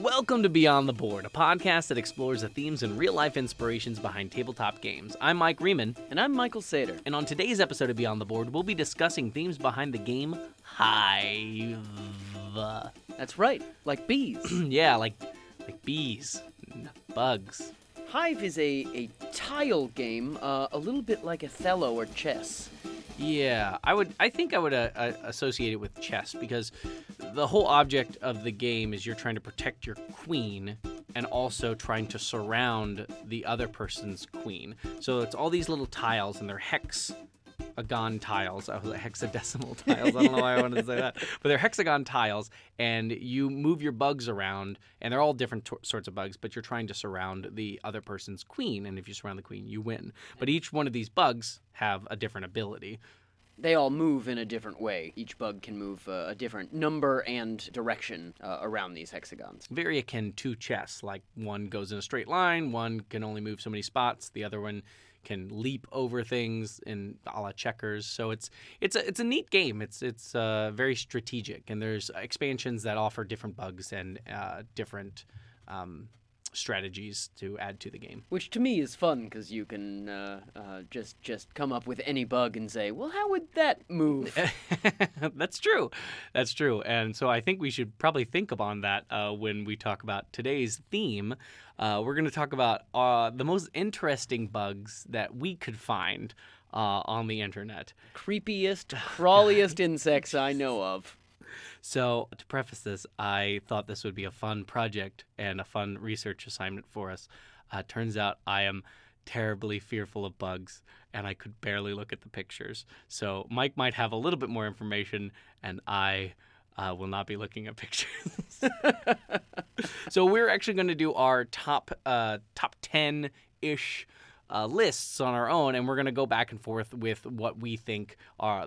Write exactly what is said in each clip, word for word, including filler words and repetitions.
Welcome to Beyond the Board, a podcast that explores the themes and real-life inspirations behind tabletop games. I'm Mike Riemann. And I'm Michael Sater. And on today's episode of Beyond the Board, we'll be discussing themes behind the game Hive. That's right, like bees. yeah, like like bees, bugs. Hive is a, a tile game, uh, a little bit like Othello or chess. Yeah, I would. I think I would uh, uh, associate it with chess because the whole object of the game is you're trying to protect your queen and also trying to surround the other person's queen. So it's all these little tiles and they're hexagon tiles. I was like hexadecimal tiles. I don't know why I wanted to say that. But they're hexagon tiles and you move your bugs around and they're all different to- sorts of bugs, but you're trying to surround the other person's queen. And if you surround the queen, you win. But each one of these bugs have a different ability. They all move in a different way. Each bug can move uh, a different number and direction uh, around these hexagons. Very akin to chess, like one goes in a straight line, one can only move so many spots, the other one can leap over things in a la checkers. So it's it's a, it's a neat game. It's it's uh, very strategic, and there's expansions that offer different bugs and uh, different um strategies to add to the game, which to me is fun because you can uh, uh, just just come up with any bug and say, "Well, how would that move?" That's true, that's true, and so I think we should probably think upon that uh, when we talk about today's theme. Uh, we're going to talk about uh, the most interesting bugs that we could find uh, on the internet. Creepiest, crawliest insects I know of. So, to preface this, I thought this would be a fun project and a fun research assignment for us. Uh, turns out I am terribly fearful of bugs, and I could barely look at the pictures. So, Mike might have a little bit more information, and I uh, will not be looking at pictures. So, we're actually going to do our top uh, top ten-ish Uh, lists on our own, and we're going to go back and forth with what we think are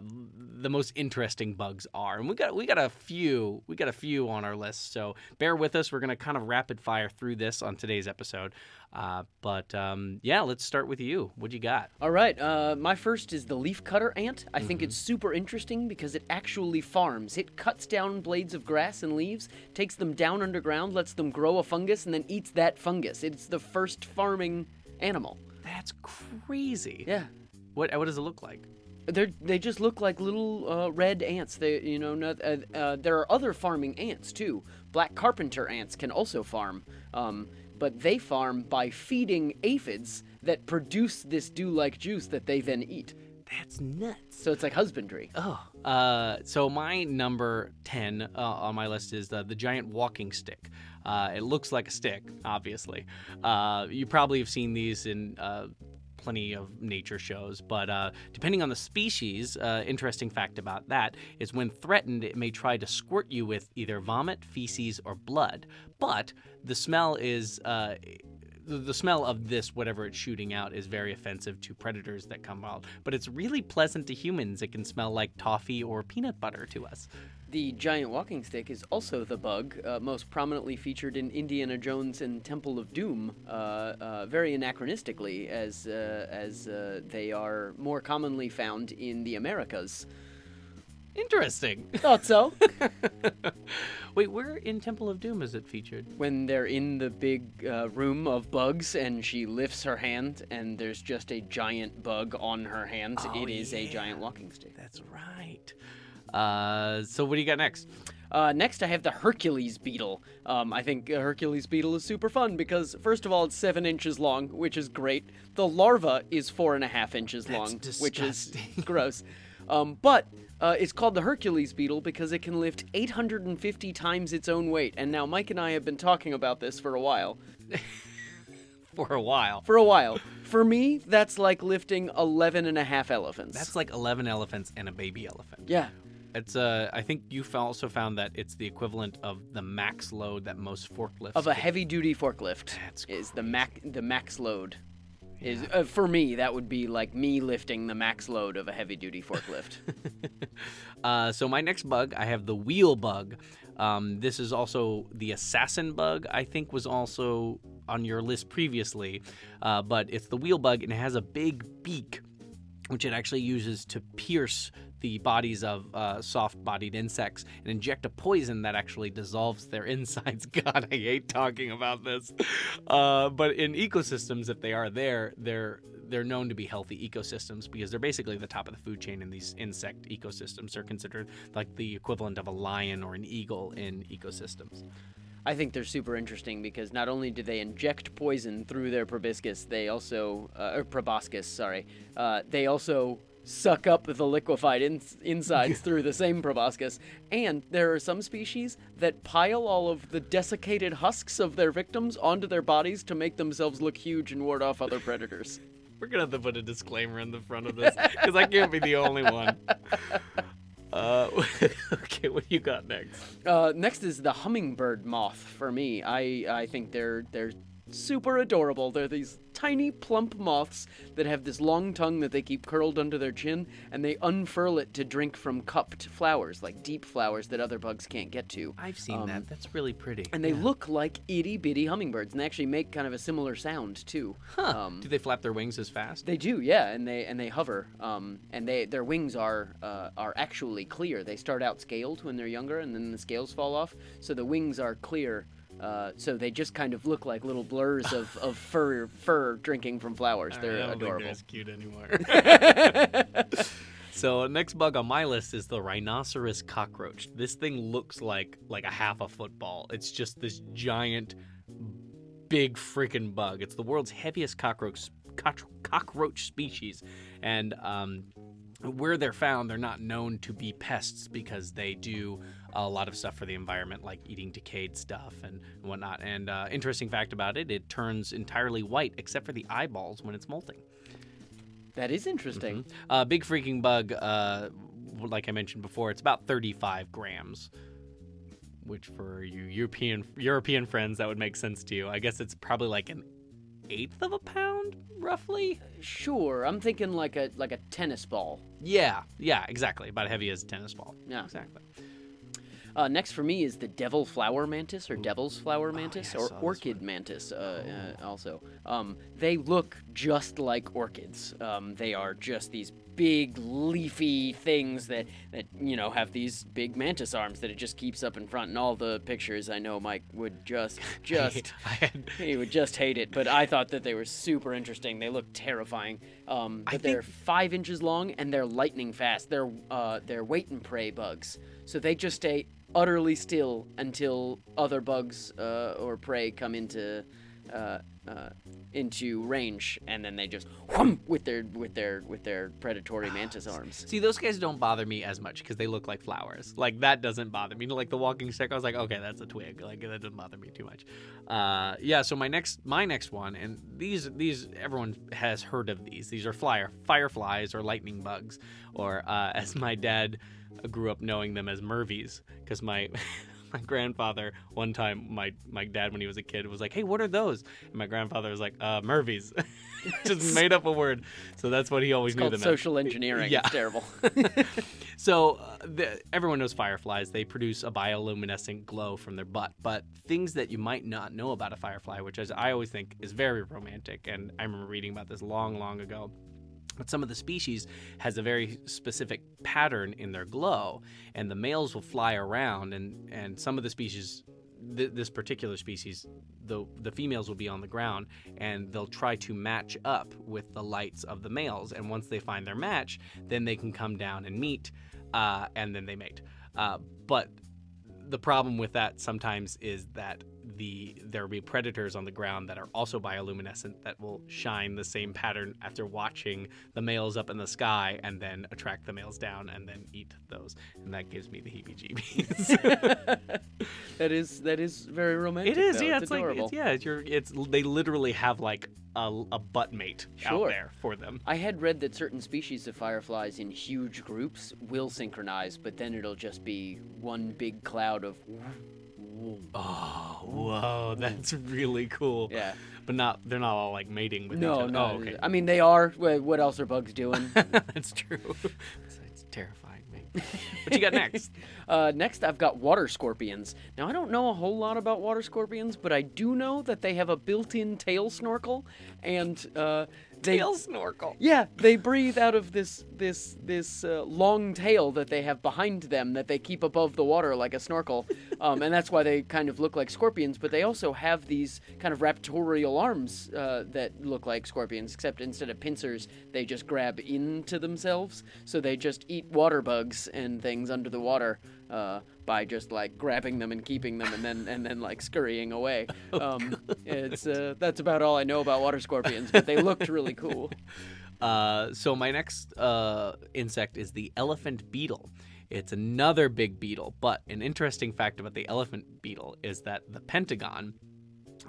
the most interesting bugs are. And we got we got a few we got a few on our list, so bear with us. We're going to kind of rapid fire through this on today's episode. Uh, but um, yeah, let's start with you. What you got? All right, uh, my first is the leafcutter ant. I mm-hmm. think it's super interesting because it actually farms. It cuts down blades of grass and leaves, takes them down underground, lets them grow a fungus, and then eats that fungus. It's the first farming animal. That's crazy. Yeah. What What does it look like? They they just look like little uh, red ants. They you know not, uh, uh, there are other farming ants too. Black carpenter ants can also farm, um, but they farm by feeding aphids that produce this dew-like juice that they then eat. That's nuts. So it's like husbandry. Oh. Uh, so my number ten uh, on my list is the, the giant walking stick. Uh, it looks like a stick, obviously. Uh, you probably have seen these in uh, plenty of nature shows, but uh, depending on the species, uh, interesting fact about that is when threatened, it may try to squirt you with either vomit, feces, or blood. But the smell is... Uh, The smell of this, whatever it's shooting out, is very offensive to predators that come out. But it's really pleasant to humans. It can smell like toffee or peanut butter to us. The giant walking stick is also the bug, uh, most prominently featured in Indiana Jones and Temple of Doom, uh, uh, very anachronistically, as, uh, as uh, they are more commonly found in the Americas. Interesting. Thought so. Wait, where in Temple of Doom is it featured? When they're in the big uh, room of bugs and she lifts her hand and there's just a giant bug on her hand. Oh, it is yeah. a giant walking stick. That's right. Uh, so what do you got next? Uh, next, I have the Hercules beetle. Um, I think a Hercules beetle is super fun because, first of all, it's seven inches long, which is great. The larva is four and a half inches That's long, disgusting. Which is gross. Um, but uh, it's called the Hercules beetle because it can lift eight hundred fifty times its own weight. And now Mike and I have been talking about this for a while. for a while. For a while. For me, that's like lifting eleven and a half elephants. That's like eleven elephants and a baby elephant. Yeah. It's uh, I think you also found that it's the equivalent of the max load that most forklifts Of a get. heavy-duty forklift that's is the, mac- the max load. Is, uh, for me, that would be like me lifting the max load of a heavy-duty forklift. uh, so my next bug, I have the wheel bug. Um, this is also the assassin bug, I think was also on your list previously. Uh, but it's the wheel bug, and it has a big beak, which it actually uses to pierce the bodies of uh, soft-bodied insects and inject a poison that actually dissolves their insides. God, I hate talking about this. Uh, but in ecosystems, if they are there, they're they're known to be healthy ecosystems because they're basically the top of the food chain in these insect ecosystems. They're considered like the equivalent of a lion or an eagle in ecosystems. I think they're super interesting because not only do they inject poison through their proboscis, they also, uh, or proboscis, sorry, uh, they also suck up the liquefied in- insides through the same proboscis. And there are some species that pile all of the desiccated husks of their victims onto their bodies to make themselves look huge and ward off other predators. We're going to have to put a disclaimer in the front of this because I can't be the only one. Uh, okay, what do you got next? Uh, next is the hummingbird moth for me. I, I think they're they're super adorable. They're these tiny plump moths that have this long tongue that they keep curled under their chin, and they unfurl it to drink from cupped flowers, like deep flowers that other bugs can't get to. I've seen um, that. That's really pretty. And they yeah. look like itty bitty hummingbirds, and they actually make kind of a similar sound too. Huh. Um, do they flap their wings as fast? They do, yeah, and they and they hover. Um, and they their wings are uh, are actually clear. They start out scaled when they're younger, and then the scales fall off, so the wings are clear. Uh, so they just kind of look like little blurs of, of fur fur drinking from flowers. All they're right, I don't adorable. Think they're as cute anymore. So next bug on my list is the rhinoceros cockroach. This thing looks like like a half a football. It's just this giant, big freaking bug. It's the world's heaviest cockroach cockroach species, and um, where they're found, they're not known to be pests because they do a lot of stuff for the environment, like eating decayed stuff and whatnot. And uh, interesting fact about it, it turns entirely white except for the eyeballs when it's molting. That is interesting. Mm-hmm. Uh, big freaking bug, uh, like I mentioned before, it's about thirty-five grams, which for you European European friends, that would make sense to you. I guess it's probably like an eighth of a pound, roughly? Sure. I'm thinking like a like a tennis ball. Yeah. Yeah, exactly. About heavy as a tennis ball. Yeah. Exactly. Uh, next for me is the devil flower mantis, or Ooh. devil's flower mantis, oh, yeah, or orchid mantis uh, oh. uh, also. Um, they look just like orchids. Um, they are just these big, leafy things that, that, you know, have these big mantis arms that it just keeps up in front. And all the pictures, I know Mike would just, just, I hate, I had... he would just hate it. But I thought that they were super interesting. They look terrifying. Um, but I they're think... five inches long, and they're lightning fast. They're, uh, they're wait and pray bugs. So they just stay utterly still until other bugs uh, or prey come into uh, uh, into range, and then they just whomp with their with their with their predatory mantis arms. See, those guys don't bother me as much because they look like flowers. Like that doesn't bother me. You know, like the walking stick, I was like, okay, that's a twig. Like that doesn't bother me too much. Uh, yeah. So my next my next one, and these these everyone has heard of these. These are flyer fireflies or lightning bugs, or uh, as my dad. I grew up knowing them as Mervies because my my grandfather one time my my dad when he was a kid was like, hey, what are those? And my grandfather was like, uh Mervies. Just made up a word. So that's what he always it's knew them as. Social engineering. Yeah. It's terrible. So uh, the, everyone knows fireflies. They produce a bioluminescent glow from their butt. But things that you might not know about a firefly, which is, I always think is very romantic, and I remember reading about this long long ago. But some of the species has a very specific pattern in their glow, and the males will fly around, and, and some of the species, th- this particular species, the the females will be on the ground, and they'll try to match up with the lights of the males. And once they find their match, then they can come down and meet, uh, and then they mate. Uh, but the problem with that sometimes is that The, there will be predators on the ground that are also bioluminescent that will shine the same pattern after watching the males up in the sky and then attract the males down and then eat those. And that gives me the heebie-jeebies. That is that is very romantic. It is, though. Yeah. It's, it's adorable. Like, it's, yeah, it's, your, it's they literally have like a, a butt mate sure. out there for them. I had read that certain species of fireflies in huge groups will synchronize, but then it'll just be one big cloud of... Oh, whoa, that's really cool. Yeah. But not they're not all like mating with no, each other. No, oh, okay. I mean, they are. What else are bugs doing? That's true. It's terrifying me. What you got next? uh, next, I've got water scorpions. Now, I don't know a whole lot about water scorpions, but I do know that they have a built-in tail snorkel, and uh, tail snorkel. Yeah, they breathe out of this this this uh, long tail that they have behind them that they keep above the water like a snorkel, um, and that's why they kind of look like scorpions. But they also have these kind of raptorial arms uh, that look like scorpions, except instead of pincers, they just grab into themselves. So they just eat water bugs and things under the water. Uh, by just like grabbing them and keeping them and then and then like scurrying away. Oh, um, it's uh, that's about all I know about water scorpions, but they looked really cool. Uh, so my next uh, insect is the elephant beetle. It's another big beetle, but an interesting fact about the elephant beetle is that the Pentagon,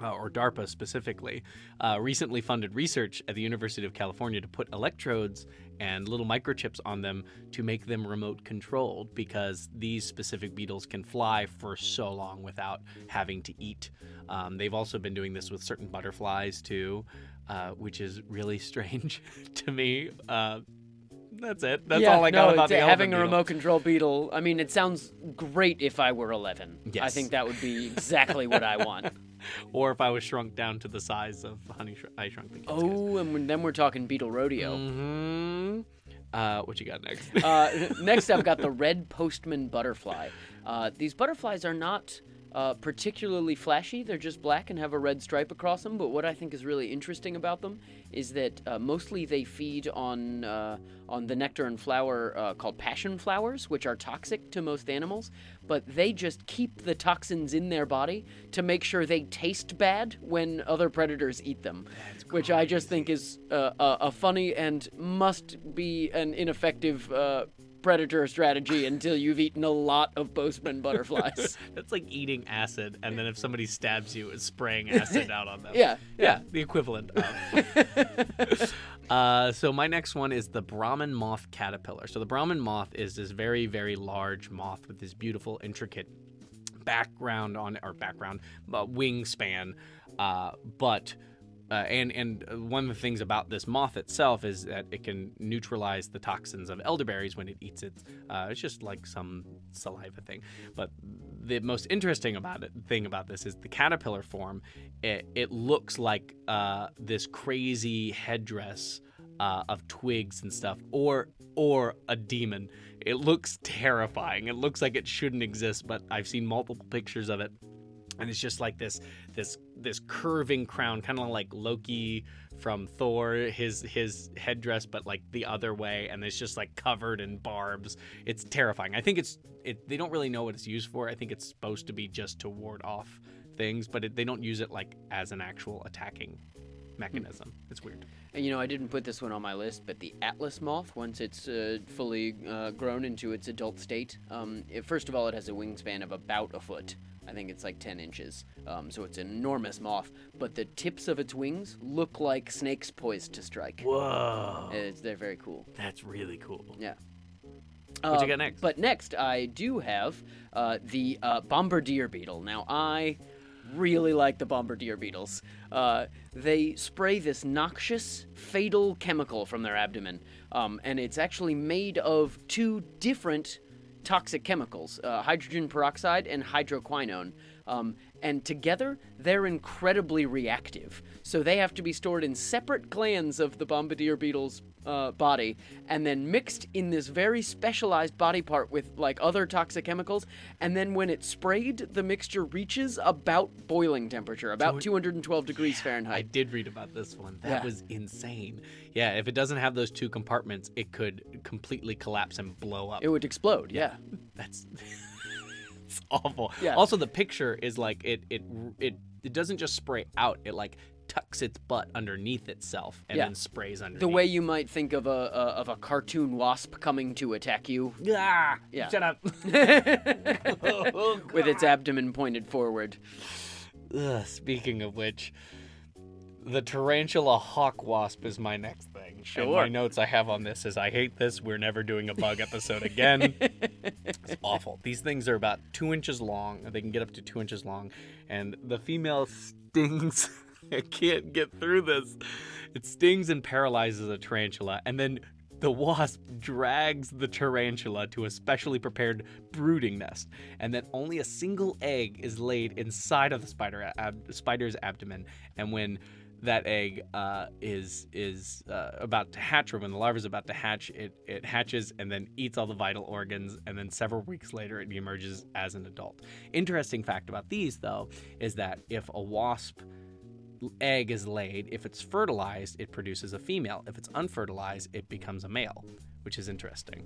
Uh, or DARPA specifically, uh, recently funded research at the University of California to put electrodes and little microchips on them to make them remote controlled, because these specific beetles can fly for so long without having to eat. Um, they've also been doing this with certain butterflies too, uh, which is really strange to me. Uh, that's it. That's yeah, all I got no, about the elephant having a beetle. Remote control beetle. I mean, it sounds great if I were eleven. Yes. I think that would be exactly what I want. Or if I was shrunk down to the size of Honey, Sh- I Shrunk the Kids. Oh, guys. And then we're talking Beetle Rodeo. Mm-hmm. Uh, what you got next? uh, next, I've got the red postman butterfly. Uh, these butterflies are not uh, particularly flashy. They're just black and have a red stripe across them. But what I think is really interesting about them is that uh, mostly they feed on uh, on the nectar and flower uh, called passion flowers, which are toxic to most animals. But they just keep the toxins in their body to make sure they taste bad when other predators eat them. That's which crazy. I just think is uh, a, a funny and must be an ineffective uh, predator strategy until you've eaten a lot of postman butterflies. That's like eating acid, and then if somebody stabs you, it's spraying acid out on them. Yeah, yeah. Yeah, the equivalent of. Uh, so my next one is the Brahmin moth caterpillar. So the Brahmin moth is this very, very large moth with this beautiful, intricate background on or background uh, wingspan. Uh, but uh, and and one of the things about this moth itself is that it can neutralize the toxins of elderberries when it eats it. Uh, it's just like some saliva thing. But the most interesting about it thing about this is the caterpillar form. It, it looks like uh, this crazy headdress uh, of twigs and stuff, or or a demon. It looks terrifying. It looks like it shouldn't exist, but I've seen multiple pictures of it, and it's just like this this this curving crown, kind of like Loki from Thor, his his headdress, but like the other way, and it's just like covered in barbs. It's terrifying. I think it's it. They don't really know what it's used for. I think it's supposed to be just to ward off things, but it, they don't use it like as an actual attacking mechanism. It's weird. And you know, I didn't put this one on my list, but the Atlas moth, once it's uh, fully uh, grown into its adult state, um, it, first of all, it has a wingspan of about a foot. I think it's like ten inches. Um, so it's an enormous moth, but the tips of its wings look like snakes poised to strike. Whoa. It's, they're very cool. That's really cool. Yeah. What um, you got next? But next, I do have uh, the uh, bombardier beetle. Now, I really like the bombardier beetles. Uh, they spray this noxious, fatal chemical from their abdomen, um, and it's actually made of two different toxic chemicals, uh, hydrogen peroxide and hydroquinone. Um, and together, they're incredibly reactive. So they have to be stored in separate glands of the bombardier beetle's uh, body, and then mixed in this very specialized body part with like other toxic chemicals. And then when it's sprayed, the mixture reaches about boiling temperature, about two hundred twelve degrees yeah, Fahrenheit. I did read about this one. That yeah. was insane. Yeah, if it doesn't have those two compartments, it could completely collapse and blow up. It would explode, yeah. yeah. That's... It's awful. Yeah. Also, the picture is like it, it it it doesn't just spray out. It like tucks its butt underneath itself and yeah. then sprays underneath. The way you might think of a, a of a cartoon wasp coming to attack you. Ah, yeah. Shut up. oh, oh, with its abdomen pointed forward. Ugh, speaking of which, the tarantula hawk wasp is my next thing. Sure. And my notes I have on this is I hate this. We're never doing a bug episode again. It's awful. These things are about two inches long. They can get up to two inches long. And the female stings. I can't get through this. It stings and paralyzes a tarantula. And then the wasp drags the tarantula to a specially prepared brooding nest, and then only a single egg is laid inside of the spider ab- spider's abdomen. And when that egg uh, is is uh, about to hatch, or when the larva is about to hatch, it, it hatches and then eats all the vital organs, and then several weeks later it emerges as an adult. Interesting fact about these, though, is that if a wasp egg is laid, if it's fertilized, it produces a female. If it's unfertilized, it becomes a male, which is interesting.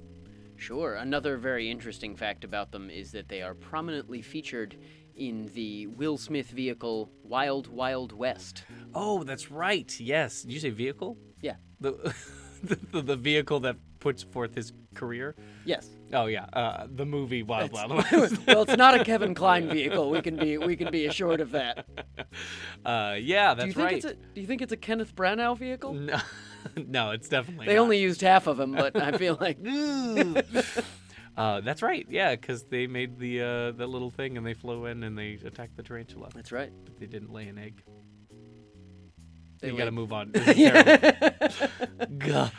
Sure. Another very interesting fact about them is that they are prominently featured in the Will Smith vehicle Wild Wild West. Oh, that's right. Yes. Did you say vehicle? Yeah. The the, the vehicle that puts forth his career? Yes. Oh yeah. Uh, the movie Wild Wild West. Well, it's not a Kevin Kline vehicle. We can be we can be assured of that. Uh, yeah, that's do you think right. It's a, do you think it's a Kenneth Branagh vehicle? No, no, it's definitely. They not. Only used half of him, but I feel like. Uh, that's right, yeah, because they made the uh, the little thing and they flew in and they attacked the tarantula. That's right. But they didn't lay an egg. They you got to move on. This is terrible.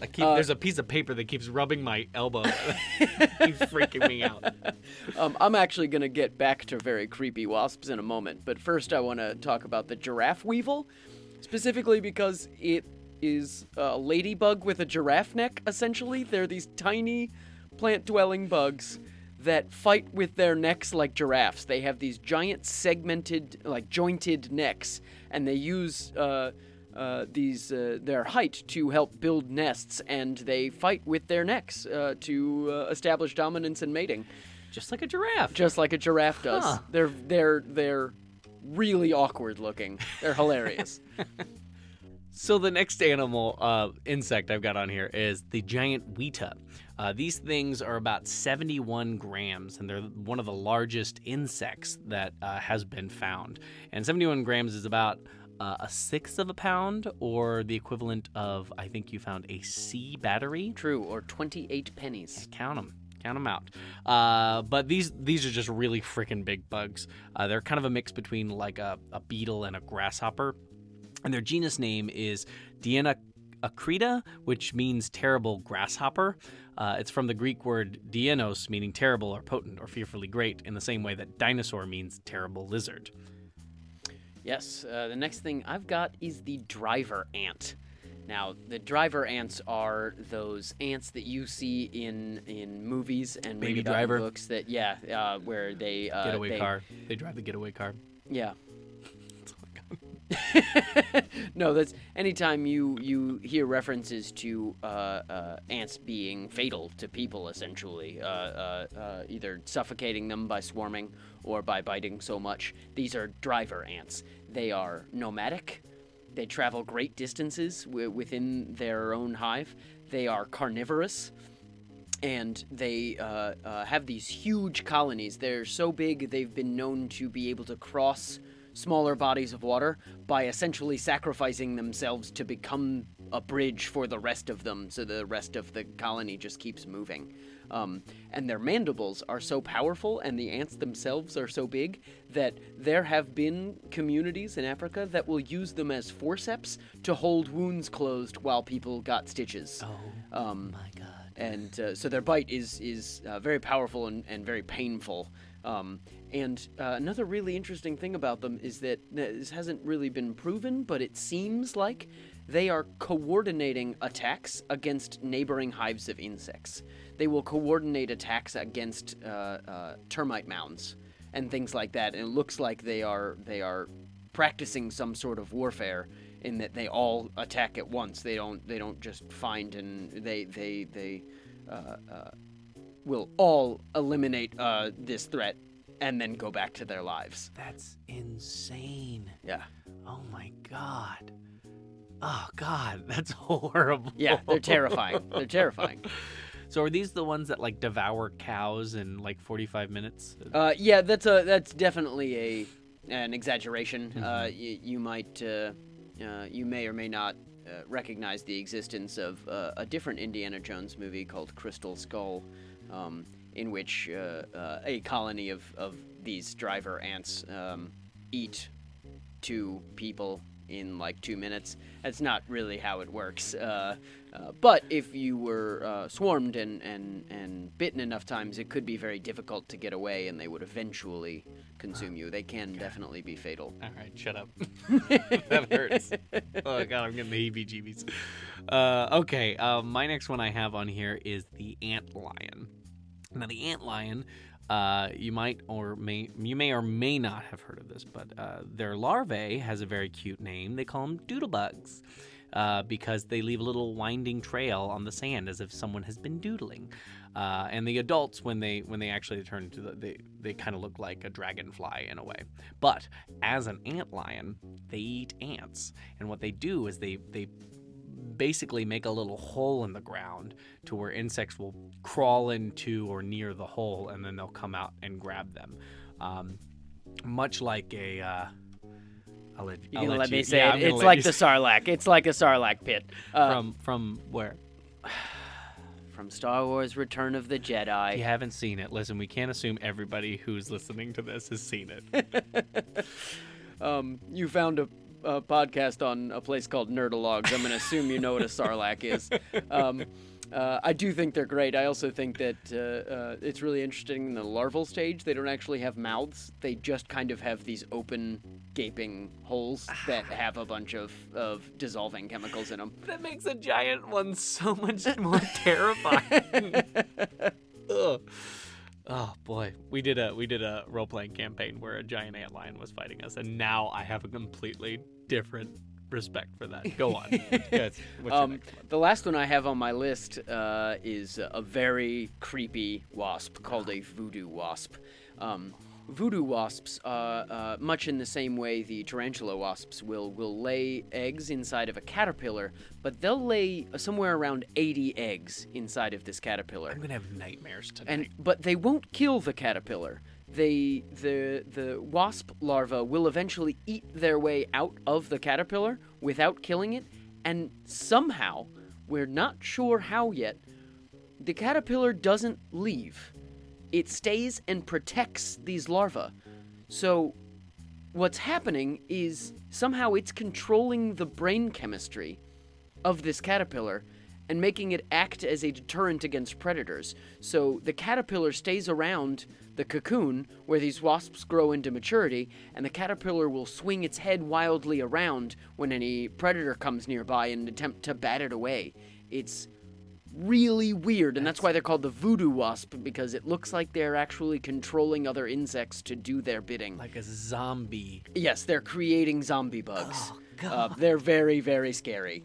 I keep, uh, there's a piece of paper that keeps rubbing my elbow. Keeps freaking me out. Um, I'm actually going to get back to very creepy wasps in a moment, but first I want to talk about the giraffe weevil, specifically because it is a ladybug with a giraffe neck, essentially. They're these tiny plant-dwelling bugs that fight with their necks like giraffes. They have these giant segmented, like jointed necks, and they use uh, uh, these uh, their height to help build nests, and they fight with their necks uh, to uh, establish dominance and mating. Just like a giraffe. Just like a giraffe does. Huh. They're they're they're really awkward looking. They're hilarious. So the next animal, uh, insect I've got on here is the giant weta. Uh, these things are about seventy-one grams, and they're one of the largest insects that uh, has been found. And seventy-one grams is about uh, a sixth of a pound, or the equivalent of, I think you found a C battery. True, or twenty-eight pennies. Yeah, count them. Count them out. Uh, but these these are just really freaking big bugs. Uh, they're kind of a mix between like a, a beetle and a grasshopper. And their genus name is Dienacrida, which means terrible grasshopper. Uh, it's from the Greek word dienos, meaning terrible or potent or fearfully great, in the same way that dinosaur means terrible lizard. Yes, uh, the next thing I've got is the driver ant. Now, the driver ants are those ants that you see in, in movies and Baby Driver books that, yeah, uh, where they... Uh, getaway they, car. They drive the getaway car. Yeah. No, that's anytime you, you hear references to uh, uh, ants being fatal to people, essentially, uh, uh, uh, either suffocating them by swarming or by biting so much. These are driver ants. They are nomadic. They travel great distances w- within their own hive. They are carnivorous. And they uh, uh, have these huge colonies. They're so big, they've been known to be able to cross smaller bodies of water by essentially sacrificing themselves to become a bridge for the rest of them, so the rest of the colony just keeps moving. Um, and their mandibles are so powerful, and the ants themselves are so big, that there have been communities in Africa that will use them as forceps to hold wounds closed while people got stitches. Oh, um, my God. And uh, so their bite is, is uh, very powerful and, and very painful. Um, and uh, another really interesting thing about them is that this hasn't really been proven, but it seems like they are coordinating attacks against neighboring hives of insects. They will coordinate attacks against uh, uh, termite mounds and things like that. And it looks like they are they are practicing some sort of warfare in that they all attack at once. They don't they don't just find and they they they. Uh, uh, will all eliminate uh, this threat and then go back to their lives. That's insane. Yeah. Oh, my God. Oh, God, that's horrible. Yeah, they're terrifying. They're terrifying. So are these the ones that, like, devour cows in, like, forty-five minutes? Uh, yeah, that's a that's definitely a an exaggeration. Mm-hmm. Uh, you, you might, uh, uh, you may or may not uh, recognize the existence of uh, a different Indiana Jones movie called Crystal Skull, Um, in which uh, uh, a colony of, of these driver ants um, eat two people in like two minutes. That's not really how it works. Uh, uh, but if you were uh, swarmed and, and, and bitten enough times, it could be very difficult to get away, and they would eventually consume you. They can okay. definitely be fatal. All right, shut up. That hurts. Oh, God, I'm getting the heebie-jeebies. Uh, okay, uh, my next one I have on here is the antlion. Now, the antlion... Uh, you might or may you may or may not have heard of this, but uh, their larvae has a very cute name. They call them doodlebugs uh, because they leave a little winding trail on the sand as if someone has been doodling. Uh, and the adults, when they when they actually turn into the, they they kind of look like a dragonfly in a way. But as an antlion, they eat ants, and what they do is they they. basically make a little hole in the ground to where insects will crawl into or near the hole, and then they'll come out and grab them. Um, much like a... Uh, I'll let, I'll you let, let you, me say yeah, it. It's like the Sarlacc. It's like a Sarlacc pit. Uh, from from where? From Star Wars Return of the Jedi. If you haven't seen it, listen, we can't assume everybody who's listening to this has seen it. um, you found a A podcast on a place called Nerdologues. I'm going to assume you know what a Sarlacc is. Um, uh, I do think they're great. I also think that uh, uh, it's really interesting in the larval stage. They don't actually have mouths. They just kind of have these open, gaping holes that have a bunch of, of dissolving chemicals in them. That makes a giant one so much more terrifying. Ugh. Oh boy, we did a we did a role playing campaign where a giant antlion was fighting us, and now I have a completely different respect for that. Go on. Yes. What's um, your next one? The last one I have on my list uh, is a very creepy wasp called a voodoo wasp. Um, voodoo wasps, uh, uh, much in the same way the tarantula wasps will will lay eggs inside of a caterpillar, but they'll lay somewhere around eighty eggs inside of this caterpillar. I'm gonna have nightmares tonight. And but they won't kill the caterpillar. They the the wasp larva will eventually eat their way out of the caterpillar without killing it, and somehow, we're not sure how yet, the caterpillar doesn't leave. It stays and protects these larvae. So what's happening is somehow it's controlling the brain chemistry of this caterpillar and making it act as a deterrent against predators. So the caterpillar stays around the cocoon where these wasps grow into maturity, and the caterpillar will swing its head wildly around when any predator comes nearby in an attempt to bat it away. It's really weird, and that's why they're called the voodoo wasp, because it looks like they're actually controlling other insects to do their bidding. Like a zombie. Yes, they're creating zombie bugs. Oh, God. Uh, they're very, very scary.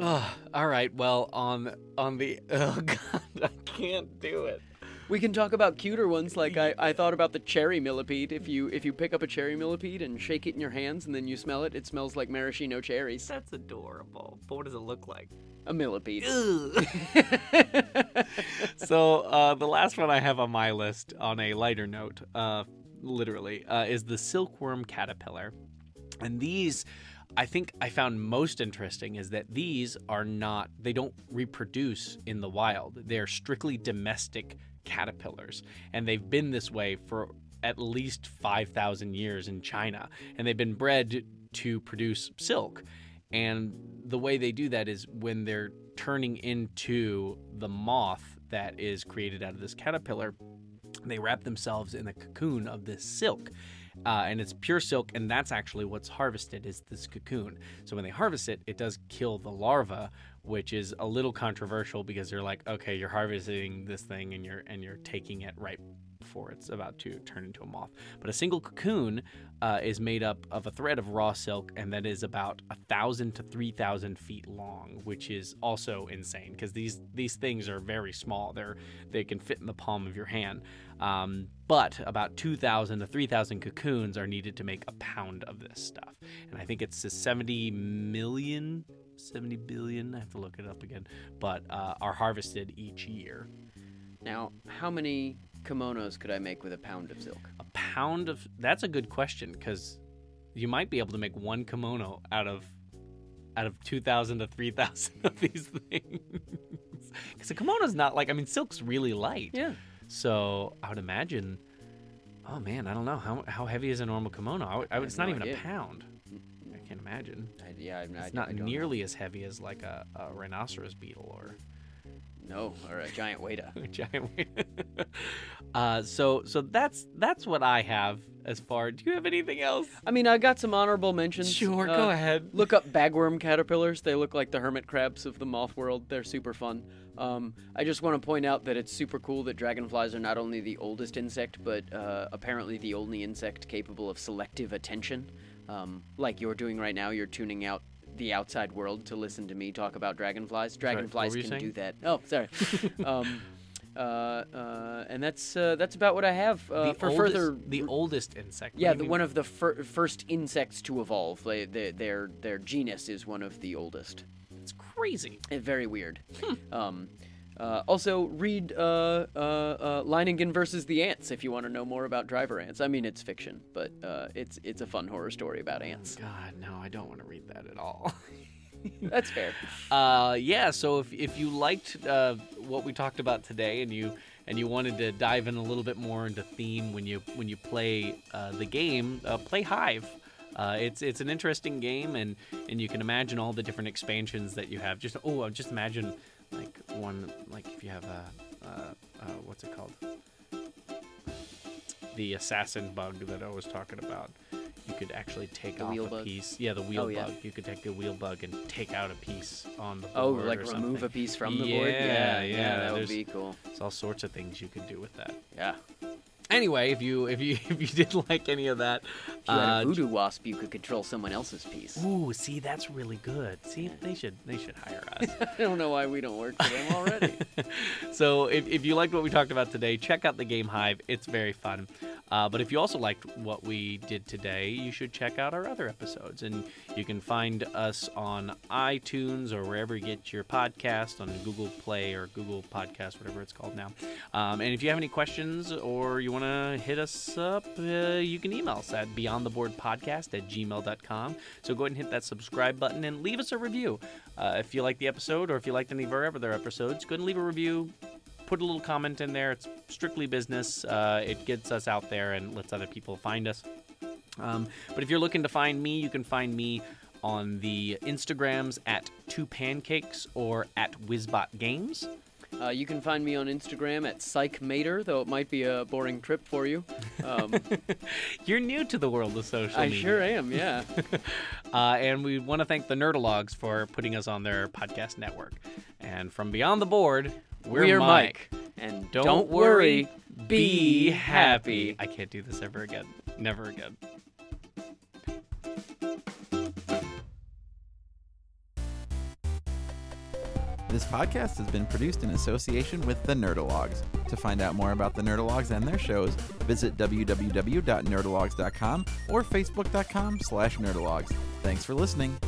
Oh, all right, well, on on the... Oh, God, I can't do it. We can talk about cuter ones, like I, I thought about the cherry millipede. If you if you pick up a cherry millipede and shake it in your hands and then you smell it, it smells like maraschino cherries. That's adorable, but what does it look like? A millipede. So uh, the last one I have on my list, on a lighter note, uh, literally, uh, is the silkworm caterpillar. And these... I think I found most interesting is that these are not, they don't reproduce in the wild. They're strictly domestic caterpillars, and they've been this way for at least five thousand years in China, and they've been bred to produce silk. And the way they do that is when they're turning into the moth that is created out of this caterpillar, they wrap themselves in the cocoon of this silk. Uh, and it's pure silk, and that's actually what's harvested is this cocoon. So when they harvest it, it does kill the larva, which is a little controversial because they're like, okay, you're harvesting this thing and you're and you're taking it right before it's about to turn into a moth. But a single cocoon uh, is made up of a thread of raw silk, and that is about a thousand to three thousand feet long, which is also insane because these these things are very small. They're they can fit in the palm of your hand. Um, but about two thousand to three thousand cocoons are needed to make a pound of this stuff. And I think it's seventy million, seventy billion, I have to look it up again, but uh, are harvested each year. Now, how many kimonos could I make with a pound of silk? A pound of, that's a good question, because you might be able to make one kimono out of out of two thousand to three thousand of these things. Because a kimono's not like, I mean, silk's really light. Yeah. So I would imagine, oh man, I don't know. How how heavy is a normal kimono? I would, I would, it's not even a pound. can't imagine. I, yeah, I'm not, it's not I, I nearly know. as heavy as like a, a rhinoceros beetle or. No, or a giant waiter. a giant waiter. uh, so, so that's that's what I have as far. Do you have anything else? I mean, I got some honorable mentions. Sure, uh, go ahead. Look up bagworm caterpillars. They look like the hermit crabs of the moth world. They're super fun. Um, I just want to point out that it's super cool that dragonflies are not only the oldest insect, but uh, apparently the only insect capable of selective attention. Um, like you're doing right now, you're tuning out the outside world to listen to me talk about dragonflies. Dragonflies sorry, can do that. Oh, sorry. um, uh, uh, and that's uh, that's about what I have uh, for oldest, further. The oldest insect. What yeah, the, one of the fir- first insects to evolve. They, they, their their genus is one of the oldest. It's crazy. And very weird. Hmm. Um, uh, also, read uh, uh, uh, Leiningen versus the Ants if you want to know more about driver ants. I mean, it's fiction, but uh, it's it's a fun horror story about ants. God, no, I don't want to read that at all. That's fair. Uh, yeah, so if if you liked uh, what we talked about today and you and you wanted to dive in a little bit more into theme when you when you play uh, the game, uh, play Hive. Uh, it's it's an interesting game, and, and you can imagine all the different expansions that you have. Just oh, just imagine like one like if you have a uh, uh, what's it called? The assassin bug that I was talking about. You could actually take off a piece. Yeah, the wheel bug. You could take the wheel bug and take out a piece on the board. Oh, like remove a piece from the board? Yeah, yeah, yeah, that would be cool. There's all sorts of things you could do with that. Yeah. Anyway, if you if you if you didn't like any of that, if you had a voodoo uh, wasp, you could control someone else's piece. Ooh, see, that's really good. See, yeah. they should they should hire us. I don't know why we don't work for them already. So if if you liked what we talked about today, check out the game Hive. It's very fun. Uh, but if you also liked what we did today, you should check out our other episodes. And you can find us on iTunes or wherever you get your podcast, on Google Play or Google Podcast, whatever it's called now. Um, and if you have any questions or you want to hit us up, uh, you can email us at beyond the board podcast at gmail dot com. So go ahead and hit that subscribe button and leave us a review. Uh, if you like the episode or if you liked any of our other episodes, go ahead and leave a review. Put a little comment in there. It's strictly business. Uh, it gets us out there and lets other people find us. Um, but if you're looking to find me, you can find me on the Instagrams at two pancakes or at WizBotGames. Uh, you can find me on Instagram at psychmater, though it might be a boring trip for you. Um, You're new to the world of social I media. I sure am, yeah. uh, and we want to thank the Nerdologues for putting us on their podcast network. And from Beyond the Board, we're, we're Mike. Mike. And don't, don't worry, be happy. I can't do this ever again. Never again. This podcast has been produced in association with the Nerdologues. To find out more about the Nerdologues and their shows, visit w w w dot nerdologues dot com or facebook dot com slash nerdologues. Thanks for listening.